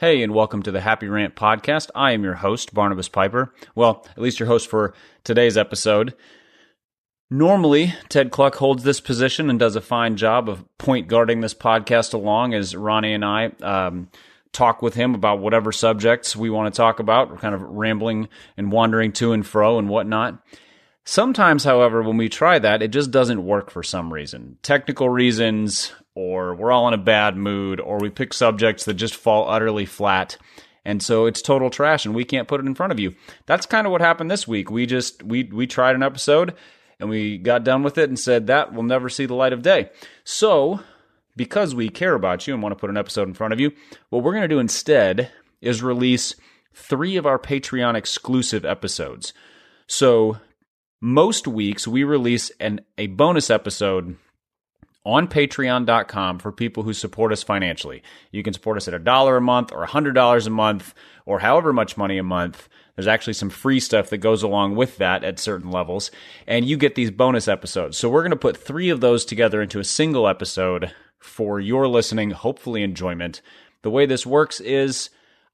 Hey, and welcome to the Happy Rant Podcast. I am your host, Barnabas Piper. Well, at least your host for today's episode. Normally, Ted Kluck holds this position and does a fine job of point guarding this podcast along as Ronnie and I talk with him about whatever subjects we want to talk about. We're kind of rambling and wandering to and fro and whatnot. Sometimes, however, when we try that, it just doesn't work for some reason. Technical reasons, or we're all in a bad mood, or we pick subjects that just fall utterly flat, and so it's total trash, and we can't put it in front of you. That's kind of what happened this week. We tried an episode, and we got done with it and said, that will never see the light of day. So, because we care about you and want to put an episode in front of you, what we're going to do instead is release 3 of our Patreon exclusive episodes. So, most weeks, we release a bonus episode on Patreon.com for people who support us financially. You can support us at $1 a month or $100 a month or however much money a month. There's actually some free stuff that goes along with that at certain levels, and you get these bonus episodes. So we're going to put 3 of those together into a single episode for your listening, hopefully enjoyment. The way this works is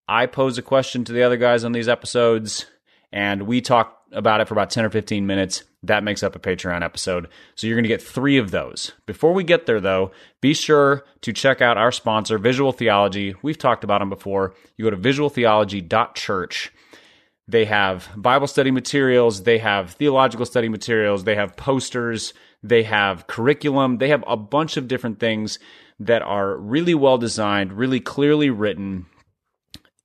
I pose a question to the other guys on these episodes, and we talk about it for about 10 or 15 minutes. That makes up a Patreon episode. So you're going to get 3 of those. Before we get there, though, be sure to check out our sponsor, Visual Theology. We've talked about them before. You go to visualtheology.church. They have Bible study materials. They have theological study materials. They have posters. They have curriculum. They have a bunch of different things that are really well designed, really clearly written,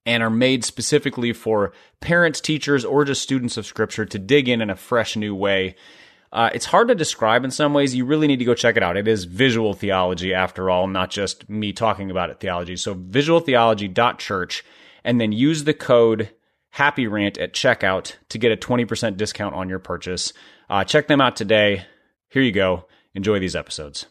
and are made specifically for parents, teachers, or just students of Scripture to dig in a fresh new way. It's hard to describe in some ways. You really need to go check it out. It is visual theology, after all, not just me talking about it, theology. So visualtheology.church, and then use the code HAPPYRANT at checkout to get a 20% discount on your purchase. Check them out today. Here you go. Enjoy these episodes.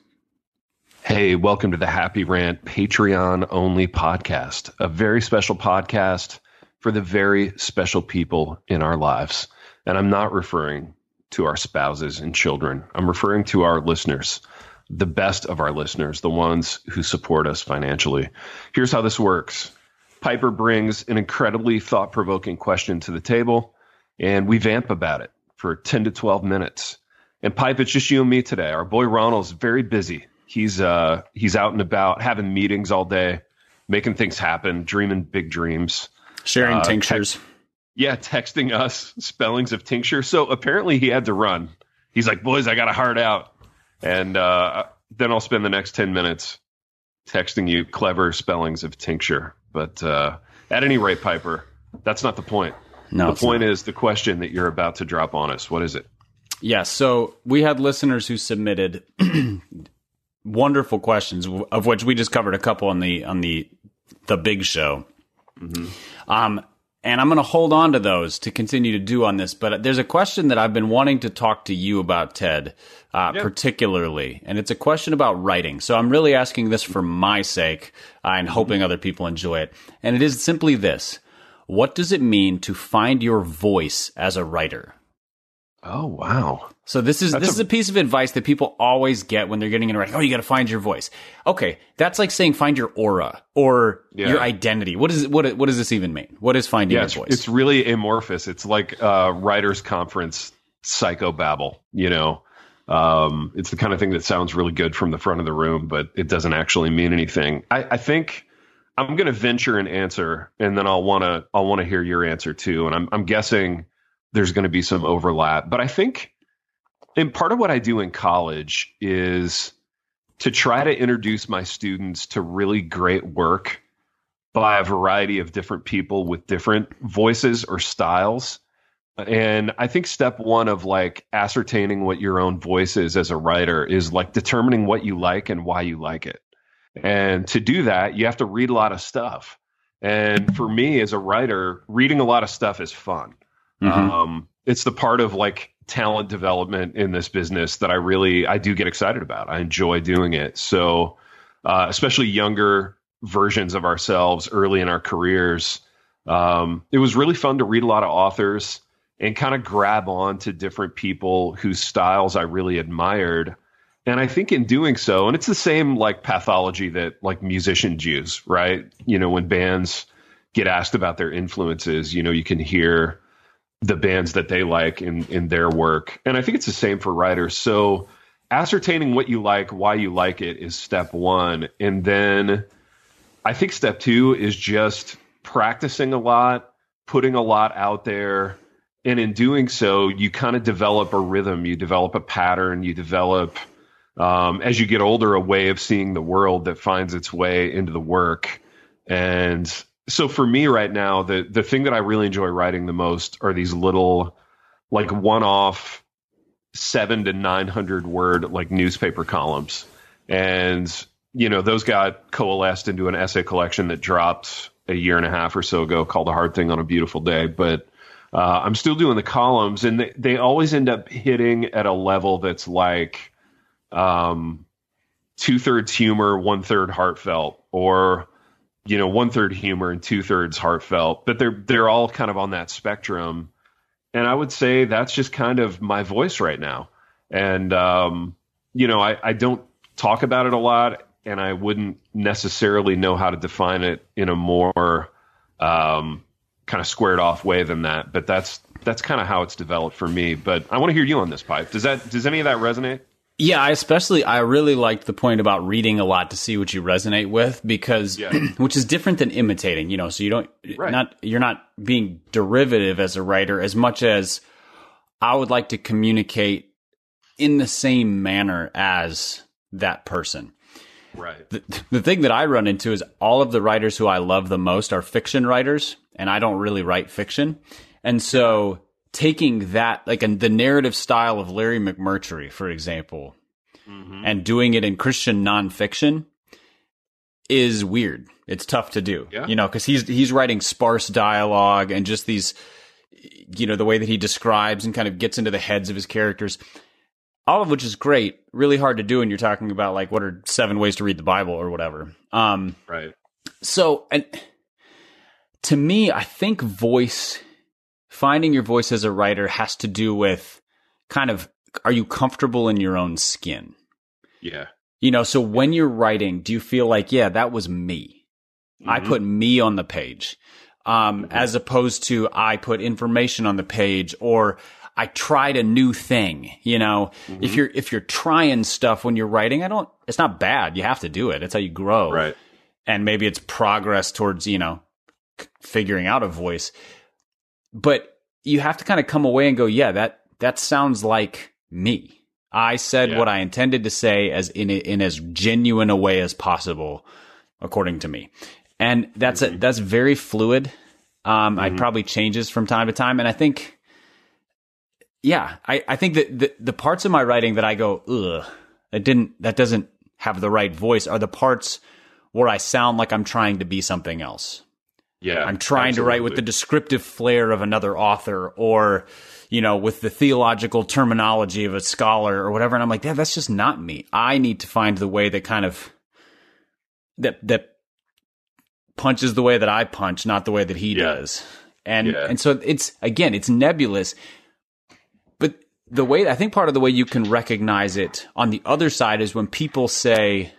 Hey, welcome to the Happy Rant Patreon-only podcast, a very special podcast for the very special people in our lives. And I'm not referring to our spouses and children. I'm referring to our listeners, the best of our listeners, the ones who support us financially. Here's how this works. Piper brings an incredibly thought-provoking question to the table, and we vamp about it for 10 to 12 minutes. And Pipe, it's just you and me today. Our boy Ronald's very busy. He's out and about, having meetings all day, making things happen, dreaming big dreams, sharing tinctures. Texting us spellings of tincture. So apparently he had to run. He's like, boys, I got a heart out. And then I'll spend the next 10 minutes texting you clever spellings of tincture. But at any rate, Piper, that's not the point. No, the point is the question that you're about to drop on us. What is it? Yeah, so we had listeners who submitted wonderful questions, of which we just covered a couple on the big show. Mm-hmm. And I'm going to hold on to those to continue to do on this. But there's a question that I've been wanting to talk to you about, Ted, particularly. And it's a question about writing. So I'm really asking this for my sake and hoping other people enjoy it. And it is simply this. What does it mean to find your voice as a writer? Oh, wow. So this is a piece of advice that people always get when they're getting into writing. Oh, you got to find your voice. Okay, that's like saying find your aura or your identity. What does this even mean? What is finding your voice? It's really amorphous. It's like writer's conference psychobabble, you know. It's the kind of thing that sounds really good from the front of the room, but it doesn't actually mean anything. I think I'm going to venture an answer, and then I'll want to hear your answer too, and I'm guessing there's going to be some overlap. But I think, and part of what I do in college is to try to introduce my students to really great work by a variety of different people with different voices or styles. And I think step one of like ascertaining what your own voice is as a writer is like determining what you like and why you like it. And to do that, you have to read a lot of stuff. And for me as a writer, reading a lot of stuff is fun. Mm-hmm. It's the part of like talent development in this business that I do get excited about. I enjoy doing it. So, especially younger versions of ourselves early in our careers. It was really fun to read a lot of authors and kind of grab on to different people whose styles I really admired. And I think in doing so, and it's the same like pathology that like musicians use, right? You know, when bands get asked about their influences, you know, you can hear the bands that they like in their work. And I think it's the same for writers. So ascertaining what you like, why you like it is step one. And then I think step two is just practicing a lot, putting a lot out there. And in doing so, you kind of develop a rhythm, you develop a pattern, you develop, as you get older, a way of seeing the world that finds its way into the work. And so for me right now, the thing that I really enjoy writing the most are these little, like, one-off 700 to 900 word, like, newspaper columns. And, you know, those got coalesced into an essay collection that dropped a year and a half or so ago called The Hard Thing on a Beautiful Day. But I'm still doing the columns, and they always end up hitting at a level that's like, 2/3 humor, 1/3 heartfelt, or, you know, 1/3 humor and 2/3 heartfelt, but they're all kind of on that spectrum. And I would say that's just kind of my voice right now. And, you know, I don't talk about it a lot, and I wouldn't necessarily know how to define it in a more, kind of squared off way than that. But that's kind of how it's developed for me. But I want to hear you on this, Pipe. Does any of that resonate? Yeah, I really liked the point about reading a lot to see what you resonate with, because which is different than imitating, you know, so you're not being derivative as a writer, as much as I would like to communicate in the same manner as that person. Right. The thing that I run into is all of the writers who I love the most are fiction writers, and I don't really write fiction. And so taking that, like the narrative style of Larry McMurtry, for example, and doing it in Christian nonfiction is weird. It's tough to do, you know, because he's writing sparse dialogue and just these, you know, the way that he describes and kind of gets into the heads of his characters, all of which is great, really hard to do. And you're talking about, like, what are 7 ways to read the Bible or whatever. Right. So, and to me, I think finding your voice as a writer has to do with kind of, are you comfortable in your own skin? Yeah. You know, so when you're writing, do you feel like, yeah, that was me. I put me on the page, as opposed to I put information on the page, or I tried a new thing. You know, if you're trying stuff when you're writing, it's not bad. You have to do it. It's how you grow. Right. And maybe it's progress towards, you know, figuring out a voice. But you have to kind of come away and go, yeah, that sounds like me. I said what I intended to say as in as genuine a way as possible, according to me. And that's that's very fluid. It probably changes from time to time. And I think, I think that the parts of my writing that I go, ugh, that doesn't have the right voice, are the parts where I sound like I'm trying to be something else. Yeah, I'm trying to write with the descriptive flair of another author, or, you know, with the theological terminology of a scholar or whatever. And I'm like, yeah, that's just not me. I need to find the way that kind of that punches the way that I punch, not the way that he does. And so it's, again, it's nebulous. But the way, I think part of the way you can recognize it on the other side is when people say,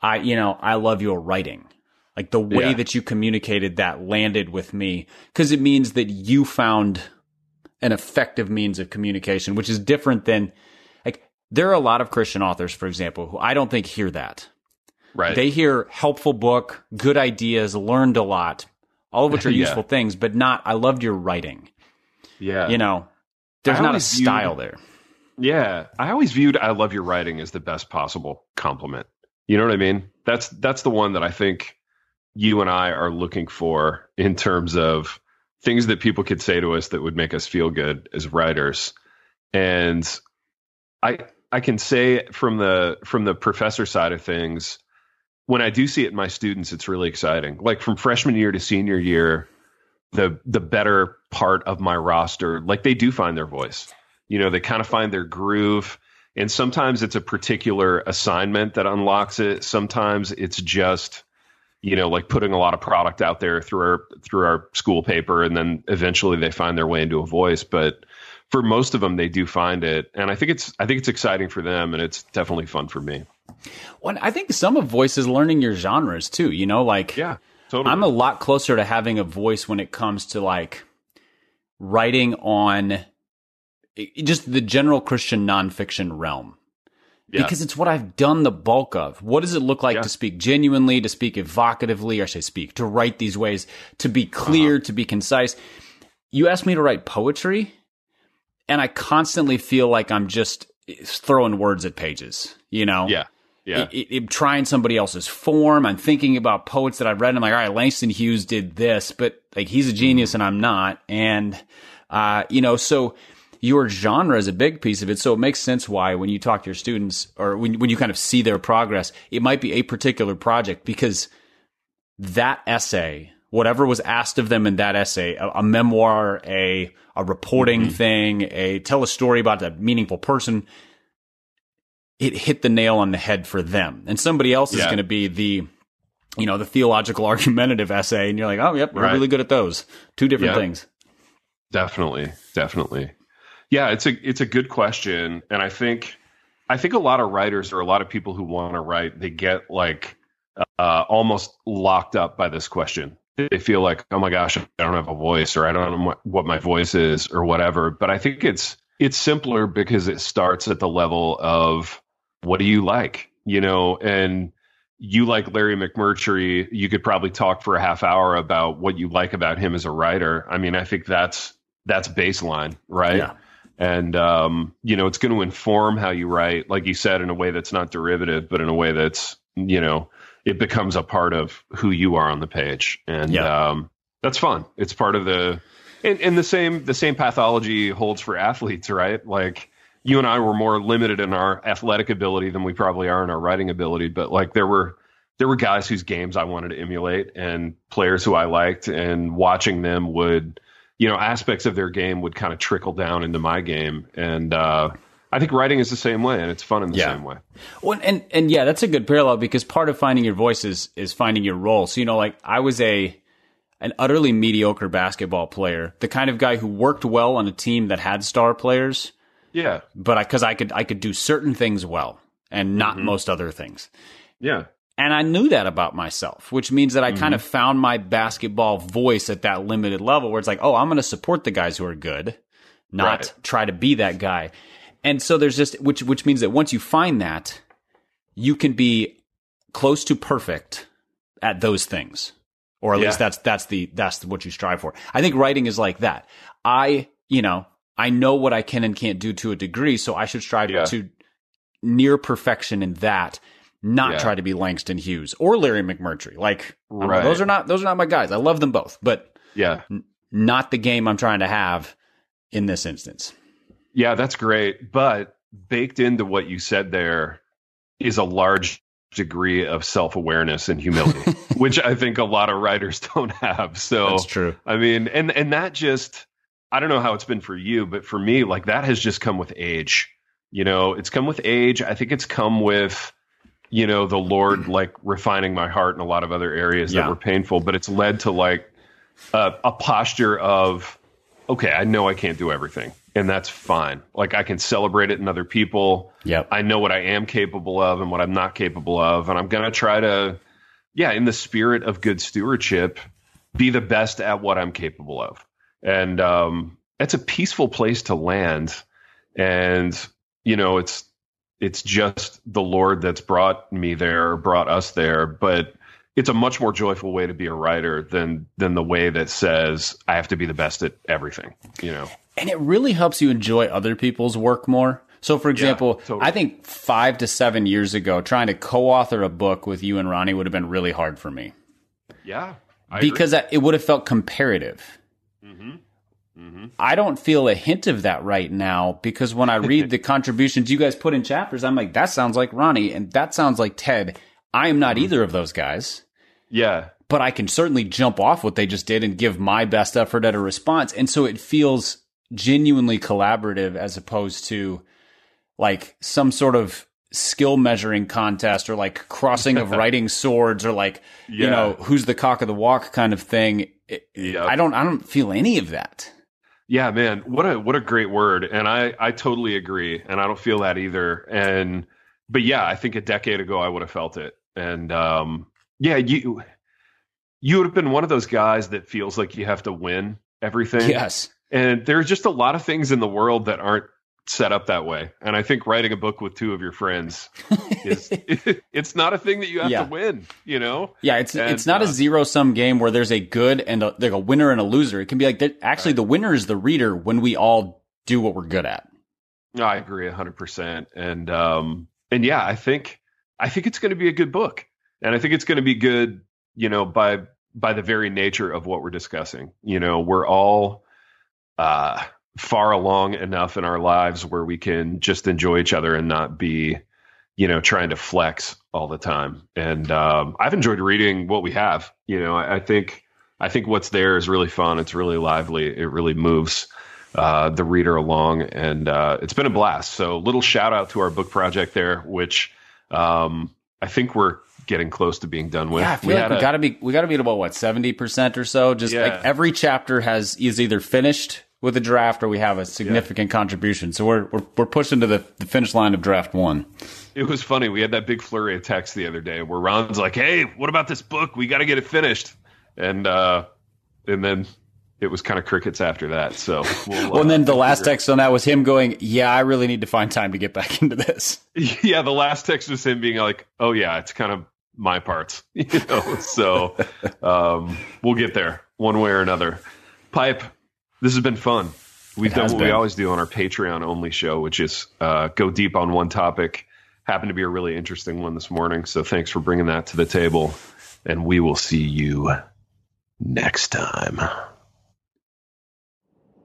I love your writing. Like, the way that you communicated that landed with me, because it means that you found an effective means of communication, which is different than, like, there are a lot of Christian authors, for example, who I don't think hear that. Right. They hear helpful book, good ideas, learned a lot, all of which are useful things, but not, I loved your writing. Yeah. You know, there's not a style there. Yeah. I always viewed I love your writing as the best possible compliment. You know what I mean? That's the one that I think you and I are looking for in terms of things that people could say to us that would make us feel good as writers. And I can say from the professor side of things, when I do see it in my students, it's really exciting. Like, from freshman year to senior year, the better part of my roster, like, they do find their voice, you know, they kind of find their groove. And sometimes it's a particular assignment that unlocks it. Sometimes it's just, you know, like, putting a lot of product out there through our school paper, and then eventually they find their way into a voice. But for most of them, they do find it, and I think it's exciting for them, and it's definitely fun for me. Well, I think some of voice is learning your genres too. You know, like Totally. I'm a lot closer to having a voice when it comes to like writing on just the general Christian nonfiction realm. Yeah. Because it's what I've done the bulk of. What does it look like to speak genuinely, to speak evocatively, or should I speak, to write these ways, to be clear, to be concise? You asked me to write poetry, and I constantly feel like I'm just throwing words at pages, you know? Yeah. Yeah. Trying somebody else's form. I'm thinking about poets that I've read, and I'm like, all right, Langston Hughes did this, but like he's a genius and I'm not. And, you know, so your genre is a big piece of it. So it makes sense why when you talk to your students or when you kind of see their progress, it might be a particular project because that essay, whatever was asked of them in that essay, a memoir, a reporting thing, a tell a story about a meaningful person, it hit the nail on the head for them. And somebody else is going to be the, you know, the theological argumentative essay. And you're like, oh, yep, we're really good at those. Two different things. Definitely. Definitely. Yeah. It's a good question. And I think a lot of writers or a lot of people who want to write, they get like almost locked up by this question. They feel like, oh my gosh, I don't have a voice or I don't know what my voice is or whatever. But I think it's simpler because it starts at the level of, what do you like? You know, and you like Larry McMurtry, you could probably talk for a half hour about what you like about him as a writer. I mean, I think that's baseline, right? Yeah. And, you know, it's going to inform how you write, like you said, in a way that's not derivative, but in a way that's, you know, it becomes a part of who you are on the page. And that's fun. It's part of the... And the same pathology holds for athletes, right? Like you and I were more limited in our athletic ability than we probably are in our writing ability. But like there were guys whose games I wanted to emulate and players who I liked, and watching them would, you know, aspects of their game would kind of trickle down into my game. And I think writing is the same way, and it's fun in the same way. Well, and yeah, that's a good parallel because part of finding your voice is finding your role. So, you know, like I was an utterly mediocre basketball player, the kind of guy who worked well on a team that had star players. Yeah. But because I could do certain things well and not most other things. Yeah. And I knew that about myself, which means that I kind of found my basketball voice at that limited level where it's like, oh, I'm going to support the guys who are good, not try to be that guy. And so there's just, which means that once you find that, you can be close to perfect at those things. Or at least that's what you strive for. I think writing is like that. I know what I can and can't do to a degree, so I should strive to near perfection in that, not try to be Langston Hughes or Larry McMurtry. Like those are not my guys. I love them both, but not the game I'm trying to have in this instance. Yeah, that's great. But baked into what you said there is a large degree of self-awareness and humility, which I think a lot of writers don't have. So that's true. I mean, and that just, I don't know how it's been for you, but for me, like that has just come with age, you know, it's come with age. I think it's come with, you know, the Lord, like refining my heart in a lot of other areas that were painful, but it's led to like a posture of, okay, I know I can't do everything. And that's fine. Like I can celebrate it in other people. Yep. I know what I am capable of and what I'm not capable of. And I'm going to try to, in the spirit of good stewardship, be the best at what I'm capable of. And that's a peaceful place to land. And, you know, it's just the Lord that's brought me there, brought us there. But it's a much more joyful way to be a writer than the way that says I have to be the best at everything, you know. And it really helps you enjoy other people's work more. So, for example, I think 5 to 7 years ago, trying to co-author a book with you and Ronnie would have been really hard for me. Yeah. It would have felt comparative. I don't feel a hint of that right now because when I read the contributions you guys put in chapters, I'm like, that sounds like Ronnie and that sounds like Ted. I am not either of those guys. Yeah. But I can certainly jump off what they just did and give my best effort at a response. And so it feels genuinely collaborative as opposed to like some sort of skill measuring contest or like crossing of writing swords or like, you know, who's the cock of the walk kind of thing. I don't feel any of that. Yeah, man. What a great word. And I totally agree. And I don't feel that either. But yeah, I think a decade ago I would have felt it. And yeah, you, you would have been one of those guys that feels like you have to win everything. Yes. And there's just a lot of things in the world that aren't set up that way. And I think writing a book with two of your friends is it's not a thing that you have to win, you know? Yeah. It's not a zero sum game where there's a good and a winner and a loser. It can be like that. Actually, the winner is the reader when we all do what we're good at. No, I agree 100%. And yeah, I think it's going to be a good book, and I think it's going to be good, you know, by the very nature of what we're discussing. You know, we're all, far along enough in our lives where we can just enjoy each other and not be, you know, trying to flex all the time. And I've enjoyed reading what we have. You know, I think what's there is really fun. It's really lively. It really moves the reader along, and it's been a blast. So little shout out to our book project there, which I think we're getting close to being done with. Yeah, I feel like we gotta be at about 70% or so. Just like every chapter is either finished with a draft, or we have a significant contribution. So we're pushing to the finish line of draft one. It was funny. We had that big flurry of text the other day where Ron's like, "Hey, what about this book? We got to get it finished." And then it was kind of crickets after that. So and then the last text on that was him going, "Yeah, I really need to find time to get back into this." Yeah, the last text was him being like, "Oh yeah, it's kind of my parts," you know. So we'll get there one way or another. Pipe, this has been fun. We've done what we always do on our Patreon-only show, which is go deep on one topic. Happened to be a really interesting one this morning, so thanks for bringing that to the table, and we will see you next time.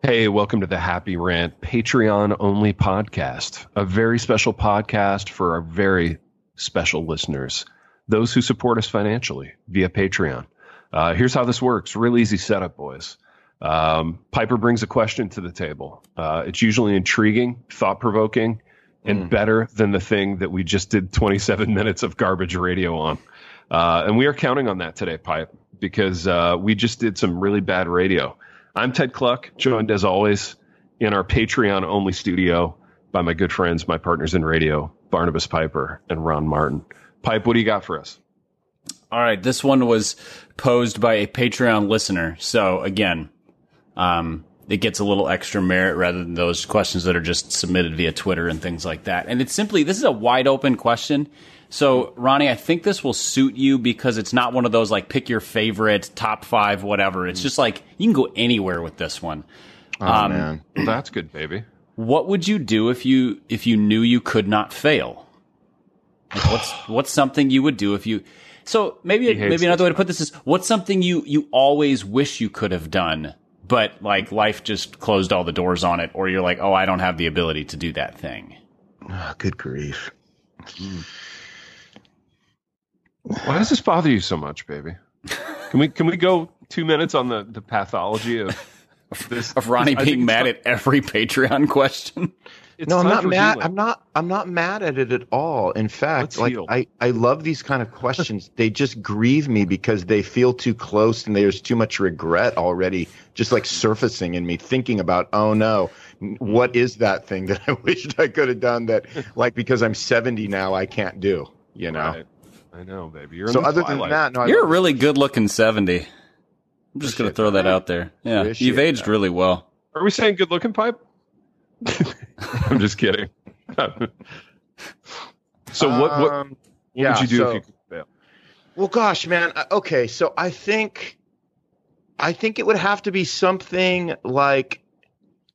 Hey, welcome to the Happy Rant Patreon-only podcast, a very special podcast for our very special listeners, those who support us financially via Patreon. Here's how this works. Real easy setup, boys. Piper brings a question to the table. It's usually intriguing, thought-provoking, and better than the thing that we just did 27 minutes of garbage radio on. And we are counting on that today, Pipe, because we just did some really bad radio. I'm Ted Kluck, joined as always in our Patreon-only studio by my good friends, my partners in radio, Barnabas Piper and Ron Martin. Pipe, what do you got for us? All right, this one was posed by a Patreon listener. So, again, it gets a little extra merit rather than those questions that are just submitted via Twitter and things like that. And it's simply, this is a wide open question. So, Ronnie, I think this will suit you because it's not one of those like pick your favorite, top five, whatever. It's just like you can go anywhere with this one. Oh, man. Well, that's good, baby. What would you do if you knew you could not fail? Like, what's something you would do if you... So maybe another way to put this is, what's something you always wish you could have done, but like life just closed all the doors on it, or you're like, oh, I don't have the ability to do that thing. Oh, good grief. Why does this bother you so much, baby? Can we go 2 minutes on the pathology of this? Of Ronnie being mad at every Patreon question? No, I'm not mad. I'm not mad at it at all. In fact, like I love these kind of questions. They just grieve me because they feel too close, and there's too much regret already just like surfacing in me thinking about, oh no, what is that thing that I wished I could have done that, like, because I'm 70 now I can't do, you know? Right. I know, baby. You're so in the other twilight. Than that, no, you're a really good-looking 70. I'm just going to throw that out there. Yeah, you've aged really well. Are we saying good-looking, Pipe? I'm just kidding. So what would you do if you could fail? Well, gosh, man. Okay, so I think it would have to be something like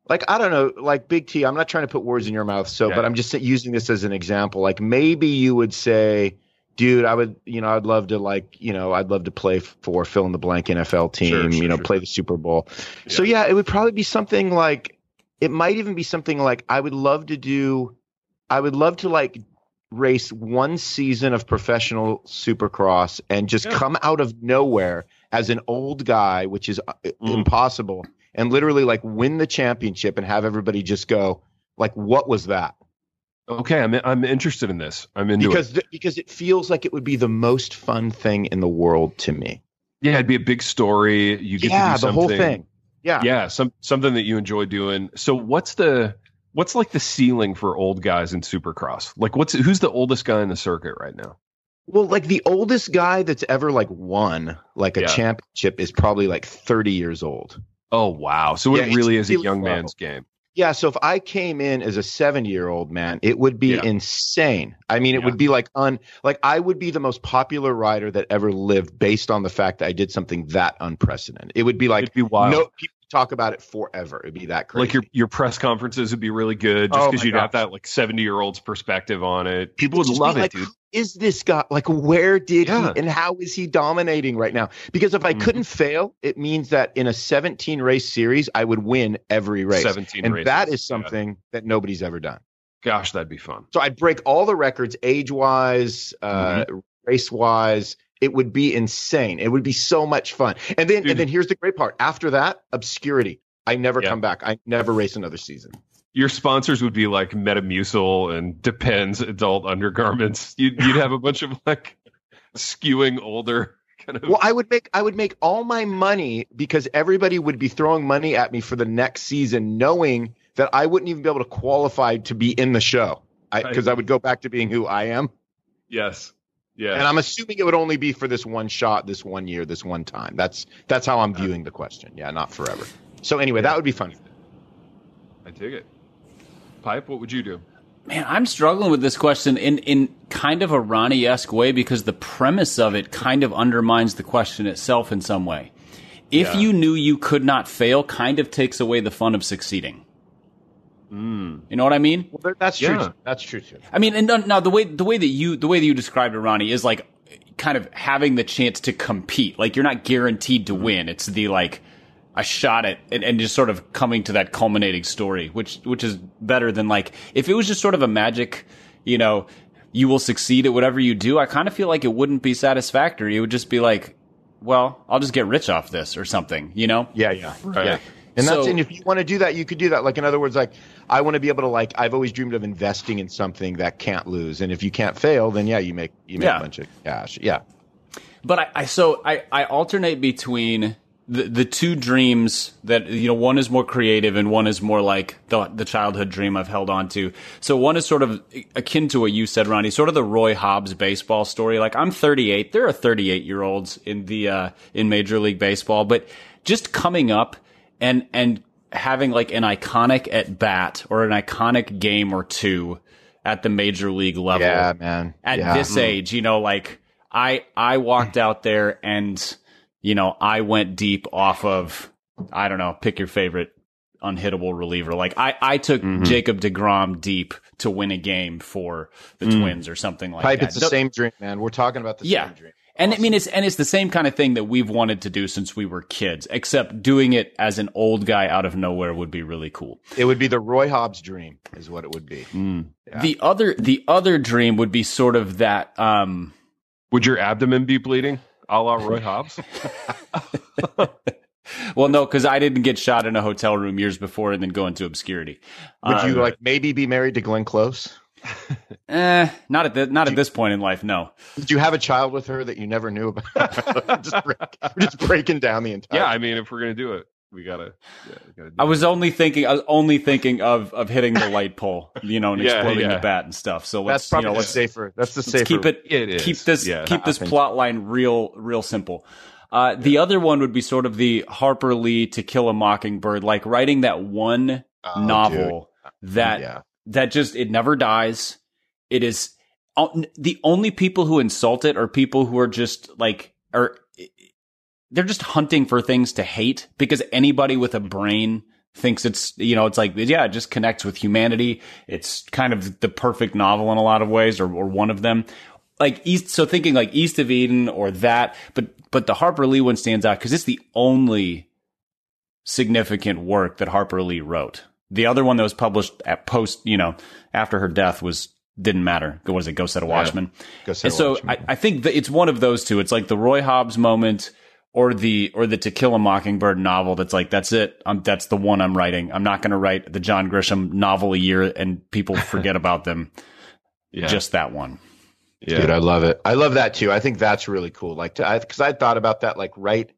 I don't know, like Big T. I'm not trying to put words in your mouth, but I'm just using this as an example. Like maybe you would say, dude, I'd love to play for fill in the blank NFL team, sure. Play the Super Bowl. Yeah. So yeah, it would probably be something like. It might even be something like I would love to race one season of professional supercross and just come out of nowhere as an old guy, which is impossible, and literally like win the championship and have everybody just go like, what was that? Okay, I'm interested in this. I'm into because it feels like it would be the most fun thing in the world to me. Yeah, it'd be a big story. You get to do something. The whole thing. Yeah, something that you enjoy doing. So what's like the ceiling for old guys in supercross? Like who's the oldest guy in the circuit right now? Well, like the oldest guy that's ever like won like a championship is probably like 30 years old. Oh, wow. So it really is a young man's game. Yeah. So if I came in as a 70-year-old man, it would be insane. I mean, it would be like I would be the most popular writer that ever lived based on the fact that I did something that unprecedented. It would be like, no, people talk about it forever. It'd be that crazy. Like your press conferences would be really good just because you'd have that like 70-year-old's perspective on it. People would love it, like, dude. Is this guy, like, where did he and how is he dominating right now? Because if I couldn't fail, it means that in a 17 race series, I would win every race. 17 and races. That is something that nobody's ever done. Gosh, that'd be fun. So I'd break all the records age wise, race wise. It would be insane. It would be so much fun. And then, here's the great part. After that, obscurity. I never come back. I never race another season. Your sponsors would be like Metamucil and Depends adult undergarments. You'd have a bunch of like skewing older kind of. Well, I would make all my money because everybody would be throwing money at me for the next season, knowing that I wouldn't even be able to qualify to be in the show because I would go back to being who I am. Yes. Yeah. And I'm assuming it would only be for this one shot, this one year, this one time. That's how I'm viewing the question. Yeah. Not forever. So anyway, that would be fun. I dig it. Pipe, what would you do? Man, I'm struggling with this question in kind of a Ronnie-esque way because the premise of it kind of undermines the question itself in some way. If you knew you could not fail kind of takes away the fun of succeeding. Mm. You know what I mean? Well, that's true. Yeah. That's true too. I mean, and now the way that you described it, Ronnie, is like kind of having the chance to compete. Like you're not guaranteed to win. It's the like a shot at and just sort of coming to that culminating story, which is better than like if it was just sort of a magic, you know, you will succeed at whatever you do. I kind of feel like it wouldn't be satisfactory. It would just be like, well, I'll just get rich off this or something, you know? Yeah. Right. Yeah. And if you want to do that, you could do that. Like, in other words, like I want to be able to like I've always dreamed of investing in something that can't lose. And if you can't fail, then you make a bunch of cash. Yeah. But I alternate between the two dreams that, you know, one is more creative and one is more like the childhood dream I've held on to. So one is sort of akin to what you said, Ronnie, sort of the Roy Hobbs baseball story. Like I'm 38. There are 38-year-olds in the in Major League Baseball, but just coming up and having like an iconic at bat or an iconic game or two at the Major League level. Yeah, man. At this age, you know, like I walked out there and, you know, I went deep off of, I don't know, pick your favorite unhittable reliever. Like I took Jacob deGrom deep to win a game for the Twins or something like that. It's the same dream, man. We're talking about the same dream. And awesome. I mean, it's the same kind of thing that we've wanted to do since we were kids, except doing it as an old guy out of nowhere would be really cool. It would be the Roy Hobbs dream is what it would be. Mm. Yeah. The other dream would be sort of that. Would your abdomen be bleeding? A la Roy Hobbs? Well, no, because I didn't get shot in a hotel room years before and then go into obscurity. Would you like maybe be married to Glenn Close? Not at this point in life, no. Did you have a child with her that you never knew about? We're just breaking down the entire. Yeah, I mean, if we're gonna do it, we gotta. Yeah, I was only thinking of hitting the light pole, you know, and exploding the bat and stuff. So that's probably safer. That's the safer. Keep this plot line real simple. The other one would be sort of the Harper Lee To Kill a Mockingbird, like writing that one novel that just it never dies. It is the only people who insult it are people who are just like they're just hunting for things to hate because anybody with a brain thinks it's, you know, it's like, yeah, it just connects with humanity. It's kind of the perfect novel in a lot of ways, or one of them. Like thinking like East of Eden or that, but the Harper Lee one stands out because it's the only significant work that Harper Lee wrote. The other one that was published at post, you know, after her death didn't matter. What was it? Go Set a Watchman. Go Set a Watchman. So I think that it's one of those two. It's like the Roy Hobbs moment. Or the To Kill a Mockingbird novel that's like, that's it. That's the one I'm writing. I'm not going to write the John Grisham novel a year and people forget about them. Yeah. Just that one. Yeah. Dude, I love it. I love that too. I think that's really cool. Like, because I thought about that, like, right.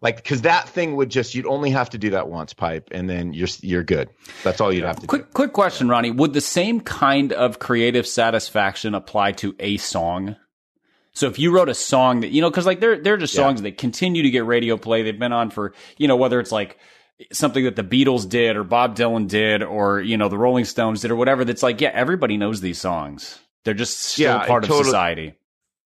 Like, because that thing would just, you'd only have to do that once, Pipe, and then you're good. That's all you'd have to do. Quick question, Ronnie. Would the same kind of creative satisfaction apply to a song? So if you wrote a song that, you know, because like they're just songs that continue to get radio play. They've been on for, you know, whether it's like something that the Beatles did or Bob Dylan did or, you know, the Rolling Stones did or whatever. That's like, yeah, everybody knows these songs. They're just still part of society.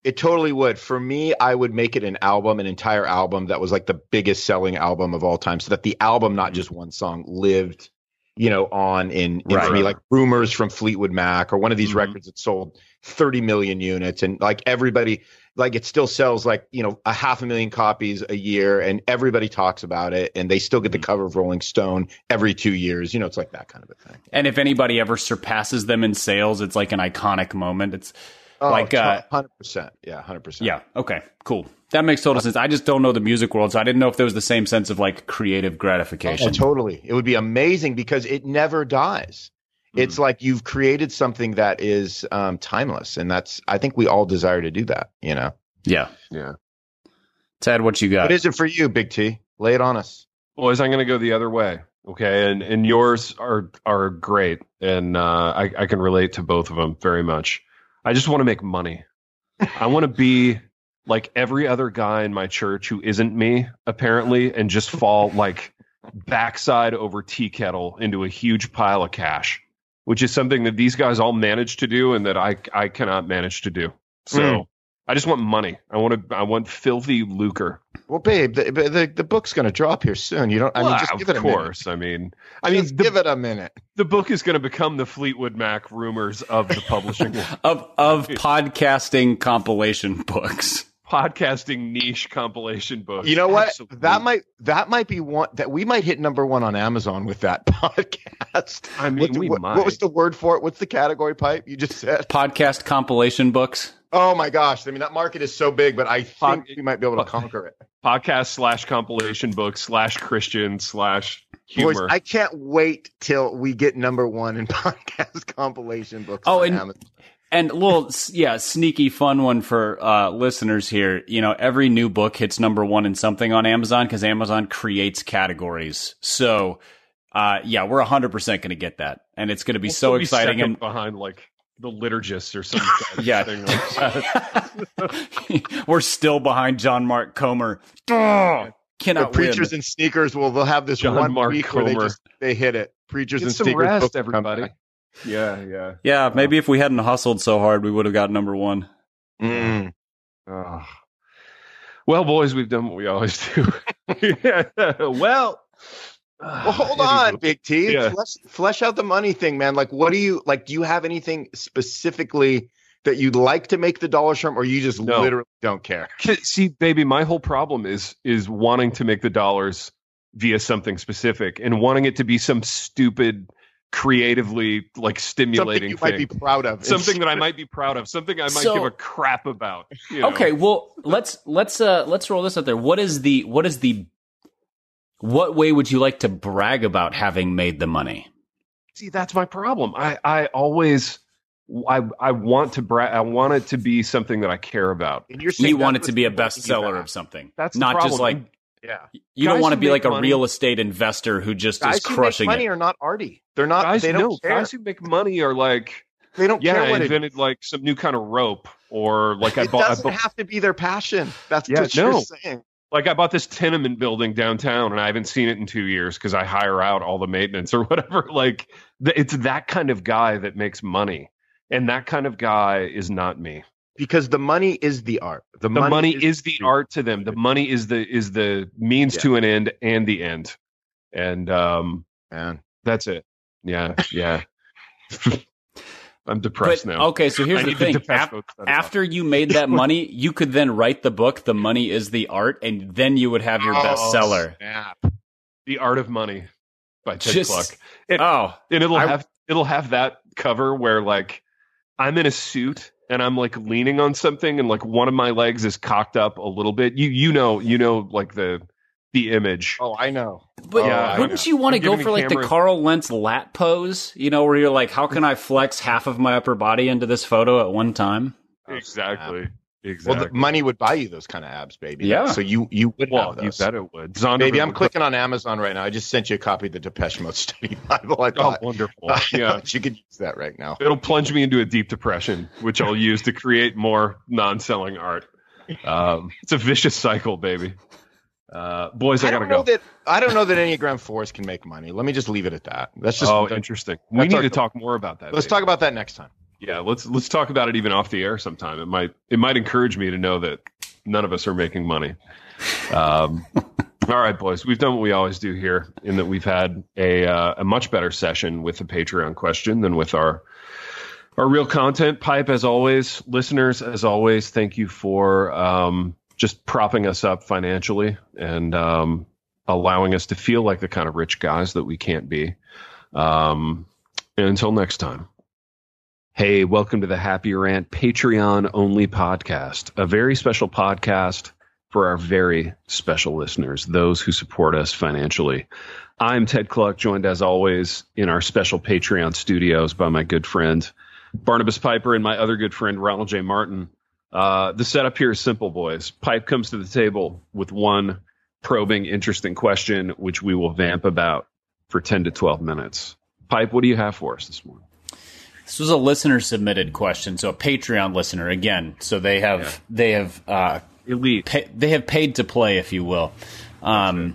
It totally would. For me, I would make it an album, an entire album that was like the biggest selling album of all time, so that the album, not just one song, lived, you know, on in for me, like Rumors from Fleetwood Mac or one of these records that sold 30 million units. And like everybody, like it still sells like, you know, 500,000 copies a year and everybody talks about it and they still get the cover of Rolling Stone every 2 years. You know, it's like that kind of a thing. And if anybody ever surpasses them in sales, it's like an iconic moment. It's, oh, like 100%. Yeah, 100%. Yeah. Okay, cool. That makes total sense. I just don't know the music world, so I didn't know if there was the same sense of like creative gratification. Oh, totally. It would be amazing because it never dies. It's like you've created something that is timeless, and that's, I think we all desire to do that, you know? Yeah. Yeah. Ted, what you got? What is it for you, Big T? Lay it on us. Well, I'm going to go the other way. Okay, and yours are great, and I can relate to both of them very much. I just want to make money. I want to be like every other guy in my church who isn't me, apparently, and just fall like backside over tea kettle into a huge pile of cash, which is something that these guys all manage to do and that I cannot manage to do. So I just want money. I want filthy lucre. Well, babe, the book's going to drop here soon. You don't. I mean, just give it a minute. Of course. I mean, give it a minute. The book is going to become the Fleetwood Mac Rumors of the publishing of podcasting compilation books, podcasting niche compilation books. You know what? Absolutely. That might be one that we might hit #1 on Amazon with that podcast. I mean, what was the word for it? What's the category, Pipe? You just said podcast compilation books. Oh my gosh. I mean, that market is so big, but I think we might be able to conquer it. Podcast /compilation books/Christian/humor. Boys, I can't wait till we get #1 in podcast compilation books. Oh, and a little, sneaky fun one for listeners here. You know, every new book hits #1 in something on Amazon because Amazon creates categories. So, we're 100% going to get that. And it's going to be so exciting. And behind The liturgists or something. Yeah. Thing like that. We're still behind John Mark Comer. Oh, cannot the preachers win. And sneakers they'll have this John one Mark week Comer. Where they hit it. Preachers and sneakers. Rest, everybody. Yeah. Yeah, maybe if we hadn't hustled so hard, we would have got #1. Mm. Oh. Well, boys, we've done what we always do. Well. Well, hold on, Big T. Yeah. Flesh out the money thing, man. Like, what do you like? Do you have anything specifically that you'd like to make the dollars from, or you just literally don't care? See, baby, my whole problem is wanting to make the dollars via something specific and wanting it to be some stupid, creatively like stimulating something you might be proud of. Something that I might be proud of. Something I might give a crap about. You know? Okay, well, let's roll this out there. What way would you like to brag about having made the money? See, that's my problem. I always want to brag. I want it to be something that I care about. And you want it to be a bestseller of something. That's not the problem. Just like you guys don't want to be like a real estate investor who just is crushing it. Guys who make money are not arty. They're not. They don't care. Guys who make money are like they don't care. Yeah, I invented like some new kind of rope or like I have to be their passion. That's what you're saying. Like I bought this tenement building downtown and I haven't seen it in 2 years because I hire out all the maintenance or whatever. Like it's that kind of guy that makes money, and that kind of guy is not me. Because the money is the art. The money is the art to them. The money is the means to an end and the end. And that's it. Yeah. I'm depressed now. Okay, so here's the thing. After you made that money, you could then write the book, The Money is the Art, and then you would have your bestseller. Snap. The Art of Money by Ted Kluck. And it'll have that cover where like I'm in a suit and I'm like leaning on something and like one of my legs is cocked up a little bit. You know like the image. Oh, I know. But wouldn't you want to go for like the Carl Lentz lat pose? You know, where you're like, how can I flex half of my upper body into this photo at one time? Exactly. Exactly. Well, the money would buy you those kind of abs, baby. Yeah. So you would have those. You bet it would. Zondervan baby, I'm clicking on Amazon right now. I just sent you a copy of the Depeche Mode Study Bible. I thought, wonderful. Yeah. You could use that right now. It'll plunge me into a deep depression, which I'll use to create more non-selling art. It's a vicious cycle, baby. Boys, I gotta go. I don't know that Enneagram 4s can make money. Let me just leave it at that. That's just interesting. We need to talk more about that. Let's talk about that next time. Yeah, let's talk about it even off the air sometime. It might encourage me to know that none of us are making money. All right, boys, we've done what we always do here, in that we've had a much better session with the Patreon question than with our real content. Pipe, as always, listeners, as always, thank you for just propping us up financially and allowing us to feel like the kind of rich guys that we can't be. And until next time. Hey, welcome to the Happy Rant Patreon-only podcast, a very special podcast for our very special listeners, those who support us financially. I'm Ted Kluck, joined as always in our special Patreon studios by my good friend Barnabas Piper and my other good friend Ronald J. Martin. The setup here is simple, boys. Pipe comes to the table with one probing, interesting question, which we will vamp about for 10 to 12 minutes. Pipe, what do you have for us this morning? This was a listener-submitted question, so a Patreon listener again. So they have elite. They have paid to play, if you will, and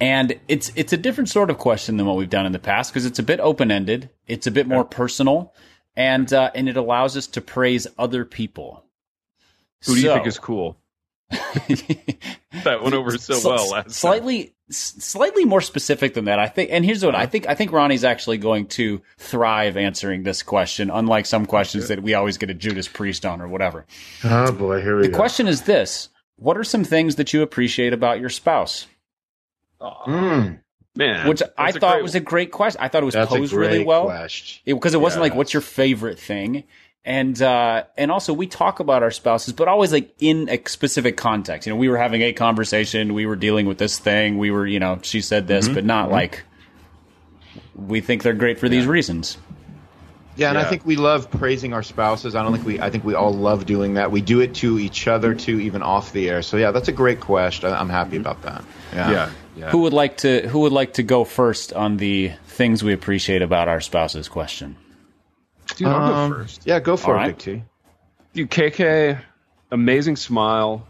it's a different sort of question than what we've done in the past because it's a bit open-ended, it's a bit more personal, and it allows us to praise other people. Who do you think is cool? That went over so well last time. Slightly more specific than that, I think. And here's what I think Ronnie's actually going to thrive answering this question, unlike some questions that we always get a Judas Priest on or whatever. Oh boy, here we go. The question is this: what are some things that you appreciate about your spouse? Man, which I thought was a great question. I thought it was posed really well because it wasn't like what's your favorite thing. And also we talk about our spouses, but always like in a specific context. You know, we were having a conversation, we were dealing with this thing, we were, you know, she said this, but not like we think they're great for these reasons. Yeah, and I think we love praising our spouses. I think we all love doing that. We do it to each other too, even off the air. So yeah, that's a great question. I'm happy about that. Yeah. Who would like to go first on the things we appreciate about our spouses question? Dude, I'll go first. Yeah, go for it, Big T. Dude, KK, amazing smile,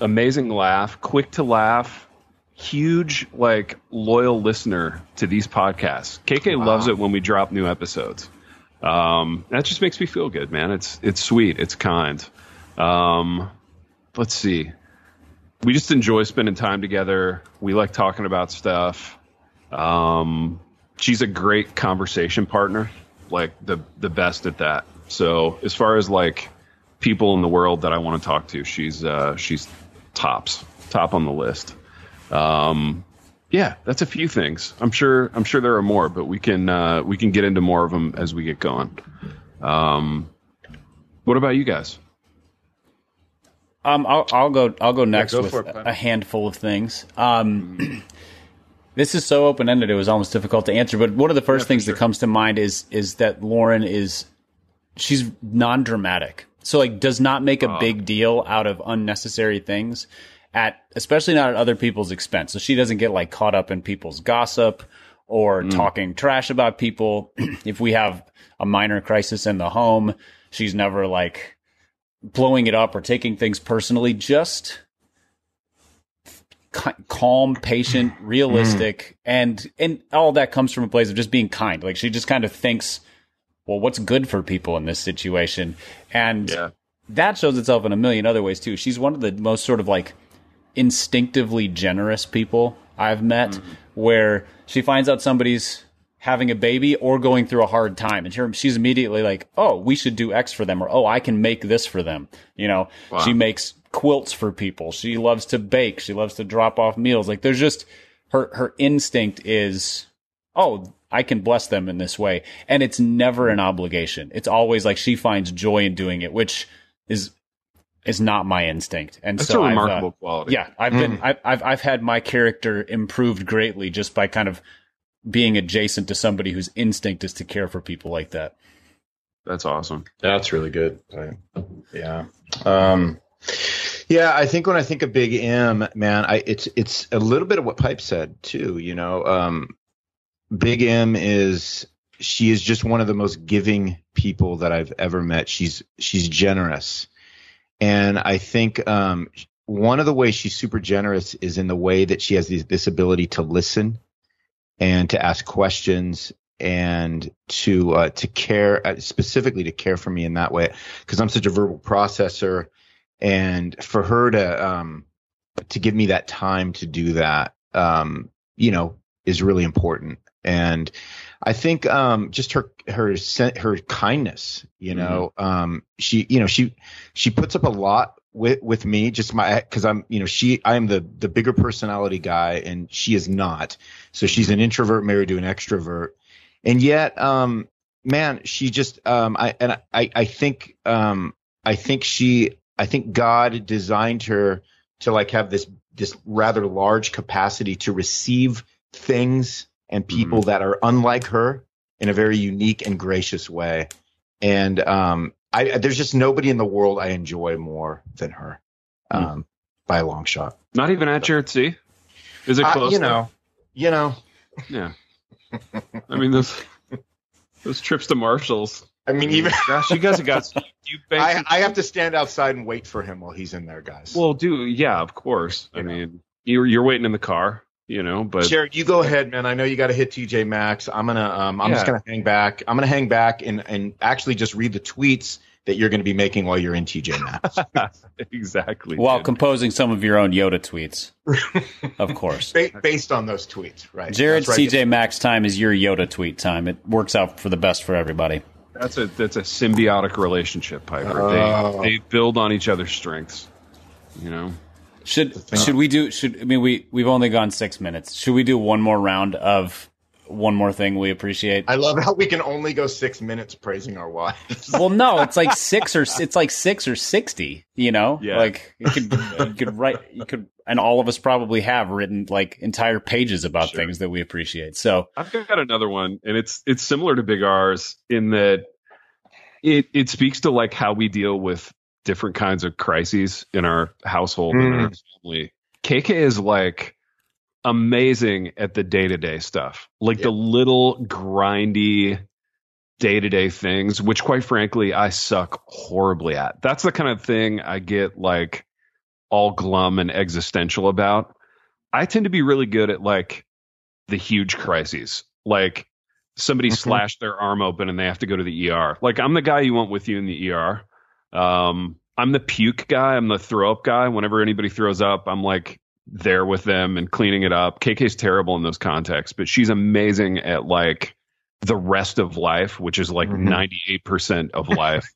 amazing laugh, quick to laugh, huge, like, loyal listener to these podcasts. KK loves it when we drop new episodes. That just makes me feel good, man. It's sweet. It's kind. Let's see. We just enjoy spending time together. We like talking about stuff. She's a great conversation partner. Like the best at that. So as far as like people in the world that I want to talk to, she's top on the list. Yeah, that's a few things. I'm sure there are more, but we can get into more of them as we get going. What about you guys? I'll go next with a handful of things. This is so open-ended, it was almost difficult to answer. But one of the first things that comes to mind is that Lauren she's non-dramatic. So, like, does not make a big deal out of unnecessary things, especially not at other people's expense. So she doesn't get, like, caught up in people's gossip or talking trash about people. If we have a minor crisis in the home, she's never, like, blowing it up or taking things personally, just calm, patient, realistic, and all that comes from a place of just being kind. Like, she just kind of thinks, well, what's good for people in this situation? And that shows itself in a million other ways too. She's one of the most sort of like instinctively generous people I've met, where she finds out somebody's having a baby or going through a hard time, and she's immediately like, oh, we should do X for them, or oh, I can make this for them. You know, she makes quilts for people. She loves to bake. She loves to drop off meals. Like, there's just her instinct is, oh, I can bless them in this way. And it's never an obligation. It's always like she finds joy in doing it, which is not my instinct. And that's a remarkable quality. Yeah. I've had my character improved greatly just by kind of being adjacent to somebody whose instinct is to care for people like that. That's awesome. That's really good. Yeah. Yeah, I think when I think of Big M, man, it's a little bit of what Pipe said too, you know. Big M is, she is just one of the most giving people that I've ever met. She's generous. And I think one of the ways she's super generous is in the way that she has this ability to listen and to ask questions and to care, specifically to care for me in that way, because I'm such a verbal processor. And for her to give me that time to do that, you know, is really important. And I think just her kindness, you know, mm-hmm. She puts up a lot with me, just because I'm, you know, I'm the bigger personality guy and she is not. So she's an introvert married to an extrovert. And yet, man, she just, I think God designed her to like have this rather large capacity to receive things and people mm-hmm. that are unlike her in a very unique and gracious way. And there's just nobody in the world I enjoy more than her mm-hmm. by a long shot. Not even at Church C? Is it close? You know. Yeah. I mean, those trips to Marshall's. I mean, even gosh, you guys have got. You I have to stand outside and wait for him while he's in there, guys. Well, yeah, of course. I mean, you're waiting in the car, you know. But Jared, you go ahead, man. I know you got to hit TJ Maxx. I'm gonna, just gonna hang back. I'm gonna hang back and actually just read the tweets that you're gonna be making while you're in TJ Maxx. Exactly. While composing some of your own Yoda tweets, of course. Based on those tweets, right? Jared's right. TJ Maxx time is your Yoda tweet time. It works out for the best for everybody. That's a symbiotic relationship, Piper. They build on each other's strengths, you know. We've only gone 6 minutes. Should we do one more round of one more thing we appreciate? I love how we can only go 6 minutes praising our wives. Well, no, it's like six or 60, you know? Yeah. Like you could write and all of us probably have written like entire pages about things that we appreciate. So I've got another one, and it's similar to Big R's in that it speaks to like how we deal with different kinds of crises in our household and our family. KK is like amazing at the day-to-day stuff, like the little grindy day-to-day things, which quite frankly, I suck horribly at. That's the kind of thing I get like all glum and existential about. I tend to be really good at like the huge crises, like somebody slashed their arm open and they have to go to the ER. Like I'm the guy you want with you in the ER. I'm the puke guy. I'm the throw up guy. Whenever anybody throws up, I'm like there with them and cleaning it up. KK's terrible in those contexts, but she's amazing at like the rest of life, which is like 98% of life.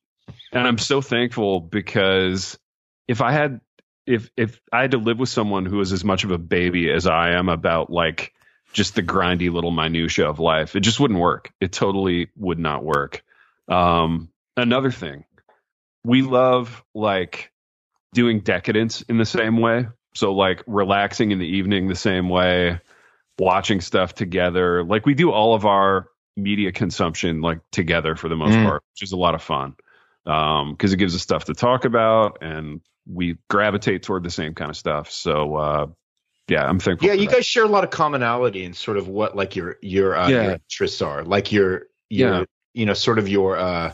And I'm so thankful because if I had to live with someone who is as much of a baby as I am about like just the grindy little minutia of life, it just wouldn't work. It totally would not work. Another thing, we love like doing decadence in the same way. So like relaxing in the evening the same way, watching stuff together. Like we do all of our media consumption like together for the most part, which is a lot of fun because it gives us stuff to talk about and we gravitate toward the same kind of stuff. So I'm thankful. Yeah, you guys share a lot of commonality in sort of what like your interests are, like your you know, sort of your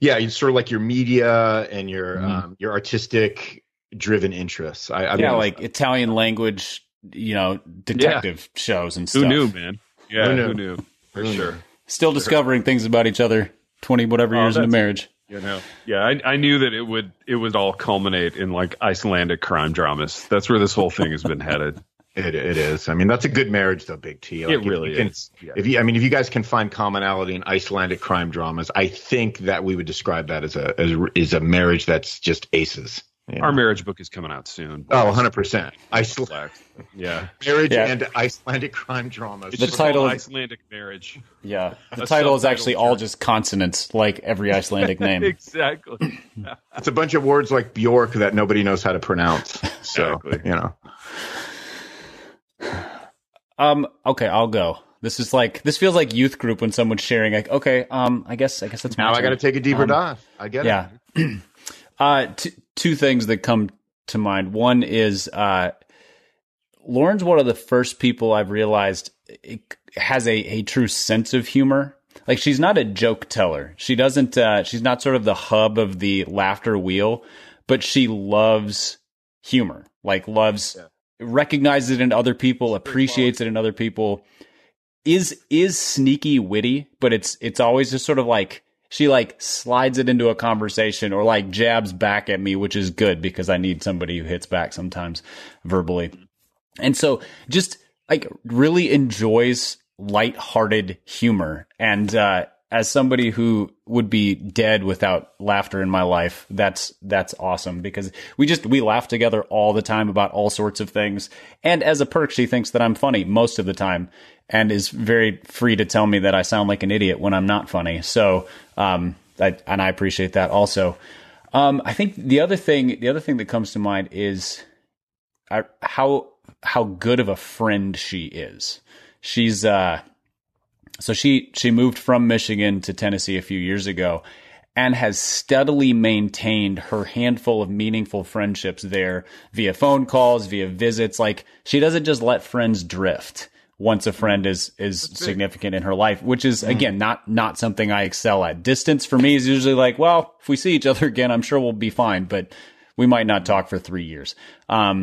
it's sort of like your media and your artistic driven interests. I mean, like Italian language, you know, detective shows and stuff. Who knew, man? Yeah, who knew? For sure. Still discovering things about each other 20 whatever years into marriage. You know, I knew that it would all culminate in like Icelandic crime dramas. That's where this whole thing has been headed. It is. I mean, that's a good marriage, though, Big T. Like, it really is. If you guys can find commonality in Icelandic crime dramas, I think that we would describe that as a marriage that's just aces. Yeah. Our marriage book is coming out soon. Oh, 100%. Iceland. Yeah. Marriage and Icelandic crime dramas. The title is Icelandic marriage. Yeah. The title is actually all just consonants, like every Icelandic name. Exactly. It's a bunch of words like Björk that nobody knows how to pronounce. So, you know. Okay, I'll go. This is like, this feels like youth group when someone's sharing, like, okay, I guess that's now I got to take a deeper dive. I get it. Yeah. Two things that come to mind. One is Lauren's one of the first people I've realized it has a true sense of humor. Like, she's not a joke teller. She doesn't. She's not sort of the hub of the laughter wheel, but she loves humor. Like, loves recognizes it in other people, appreciates it in other people. Is sneaky witty, but it's always just sort of like she like slides it into a conversation or like jabs back at me, which is good because I need somebody who hits back sometimes verbally. And so just like really enjoys lighthearted humor. And as somebody who would be dead without laughter in my life, that's awesome because we laugh together all the time about all sorts of things. And as a perk, she thinks that I'm funny most of the time and is very free to tell me that I sound like an idiot when I'm not funny. So, I appreciate that also. I think the other thing that comes to mind is how good of a friend she is. She's, so she moved from Michigan to Tennessee a few years ago and has steadily maintained her handful of meaningful friendships there via phone calls, via visits. Like, she doesn't just let friends drift once a friend is significant in her life, which is, again, not something I excel at. Distance for me is usually like, well, if we see each other again, I'm sure we'll be fine, but we might not talk for 3 years. And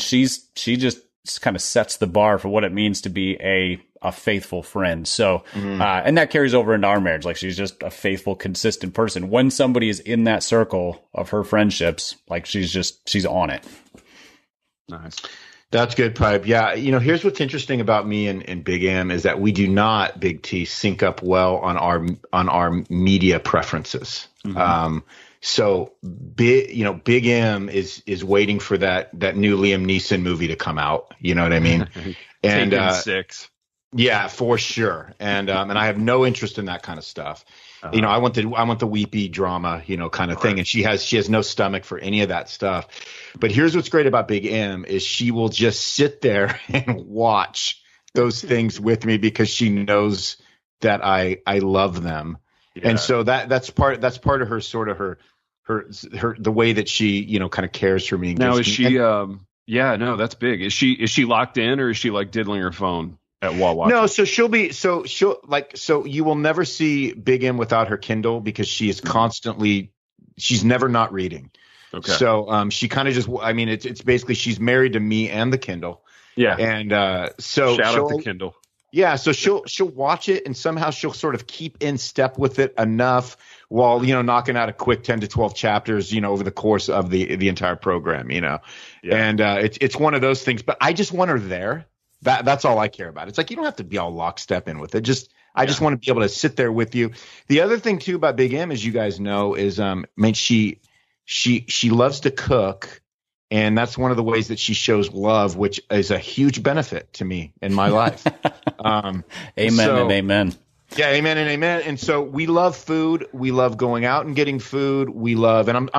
she just kind of sets the bar for what it means to be a faithful friend. So, and that carries over into our marriage. Like, she's just a faithful, consistent person. When somebody is in that circle of her friendships, like, she's on it. Nice. That's good, Pipe. Yeah. You know, here's what's interesting about me and Big M is that we do not, Big T, sync up well on our media preferences. So, Big M is waiting for that new Liam Neeson movie to come out. You know what I mean? And Taken 6. Yeah, for sure. And I have no interest in that kind of stuff. You know, I want the weepy drama, you know, kind of thing. And she has no stomach for any of that stuff. But here's what's great about Big M is she will just sit there and watch those things with me because she knows that I love them. Yeah. And so that's part of her sort of her the way that she, you know, kind of cares for me. Now, is she that's big. Is she locked in, or is she like diddling her phone at Wawa? No, so you will never see Big M without her Kindle because she is constantly, she's never not reading. Okay. So she kind of just, I mean, it's basically she's married to me and the Kindle. Yeah. And so shout out the Kindle. Yeah. So she'll watch it and somehow she'll sort of keep in step with it enough while, you know, knocking out a quick 10 to 12 chapters, you know, over the course of the entire program, you know, and it's one of those things, but I just want her there. That's all I care about. It's like, you don't have to be all lockstep in with it. I just want to be able to sit there with you. The other thing too about Big M, as you guys know, is, I mean, she loves to cook. And that's one of the ways that she shows love, which is a huge benefit to me in my life. Amen and amen. Yeah, amen and amen. And so we love food. We love going out and getting food. We love, and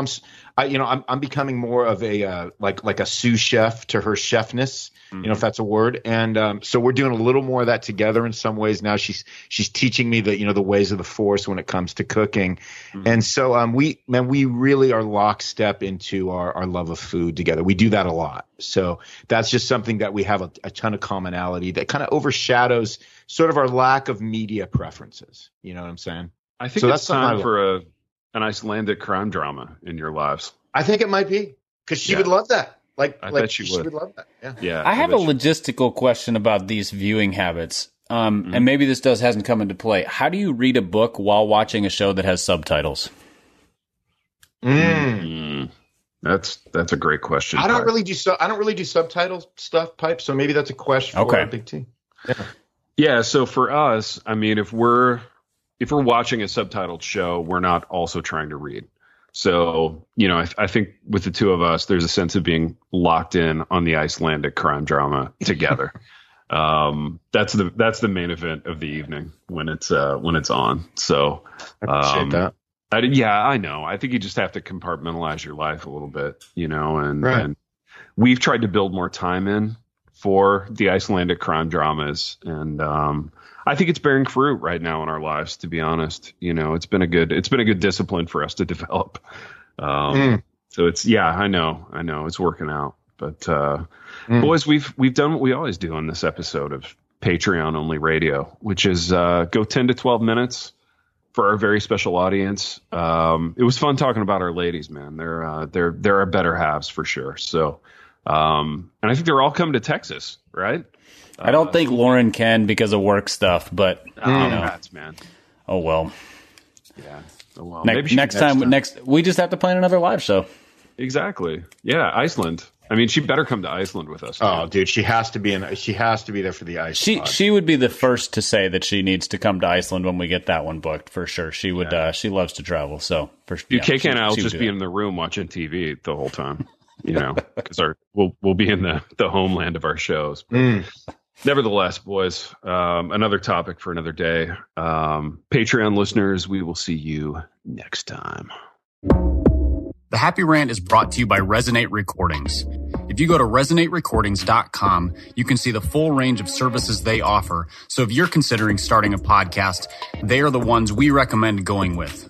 I'm becoming more of a like a sous chef to her chefness, you know, if that's a word. And so we're doing a little more of that together in some ways now. She's teaching me the, you know, the ways of the force when it comes to cooking. And so we really are lockstep into our love of food together. We do that a lot. So that's just something that we have a ton of commonality that kind of overshadows sort of our lack of media preferences. You know what I'm saying? I think so. It's time for an Icelandic crime drama in your lives. I think it might be, because she would love that. I bet she would love that. Yeah. I have a logistical question about these viewing habits. And maybe this hasn't come into play. How do you read a book while watching a show that has subtitles? That's a great question. I don't really do subtitle stuff, Pipe. So maybe that's a question for Big T. Yeah. So for us, I mean, if we're watching a subtitled show, we're not also trying to read. So, you know, I think with the two of us, there's a sense of being locked in on the Icelandic crime drama together. That's the main event of the evening when it's on. So I appreciate that. I know. I think you just have to compartmentalize your life a little bit, you know, and we've tried to build more time in for the Icelandic crime dramas. And I think it's bearing fruit right now in our lives, to be honest. You know, it's been a good discipline for us to develop. So it's, yeah, I know it's working out, but boys, we've done what we always do on this episode of Patreon only radio, which is go 10 to 12 minutes for our very special audience. It was fun talking about our ladies, man. They're our better halves for sure. So, and I think they're all coming to Texas, right? I don't think Lauren can because of work stuff, but congrats, man. Oh well. Yeah. Oh well. Maybe next time we just have to plan another live show. Exactly. Yeah, Iceland. I mean, she better come to Iceland with us. Man. Oh, dude, she has to be there for the Iceland. She would be the first to say that she needs to come to Iceland when we get that one booked for sure. She would. Yeah. She loves to travel, so for sure. Yeah, KK and I'll just be in the room watching TV the whole time, you know, because we'll be in the homeland of our shows. Nevertheless, boys, another topic for another day. Patreon listeners, we will see you next time. The Happy Rant is brought to you by Resonate Recordings. If you go to ResonateRecordings.com, you can see the full range of services they offer. So if you're considering starting a podcast, they are the ones we recommend going with.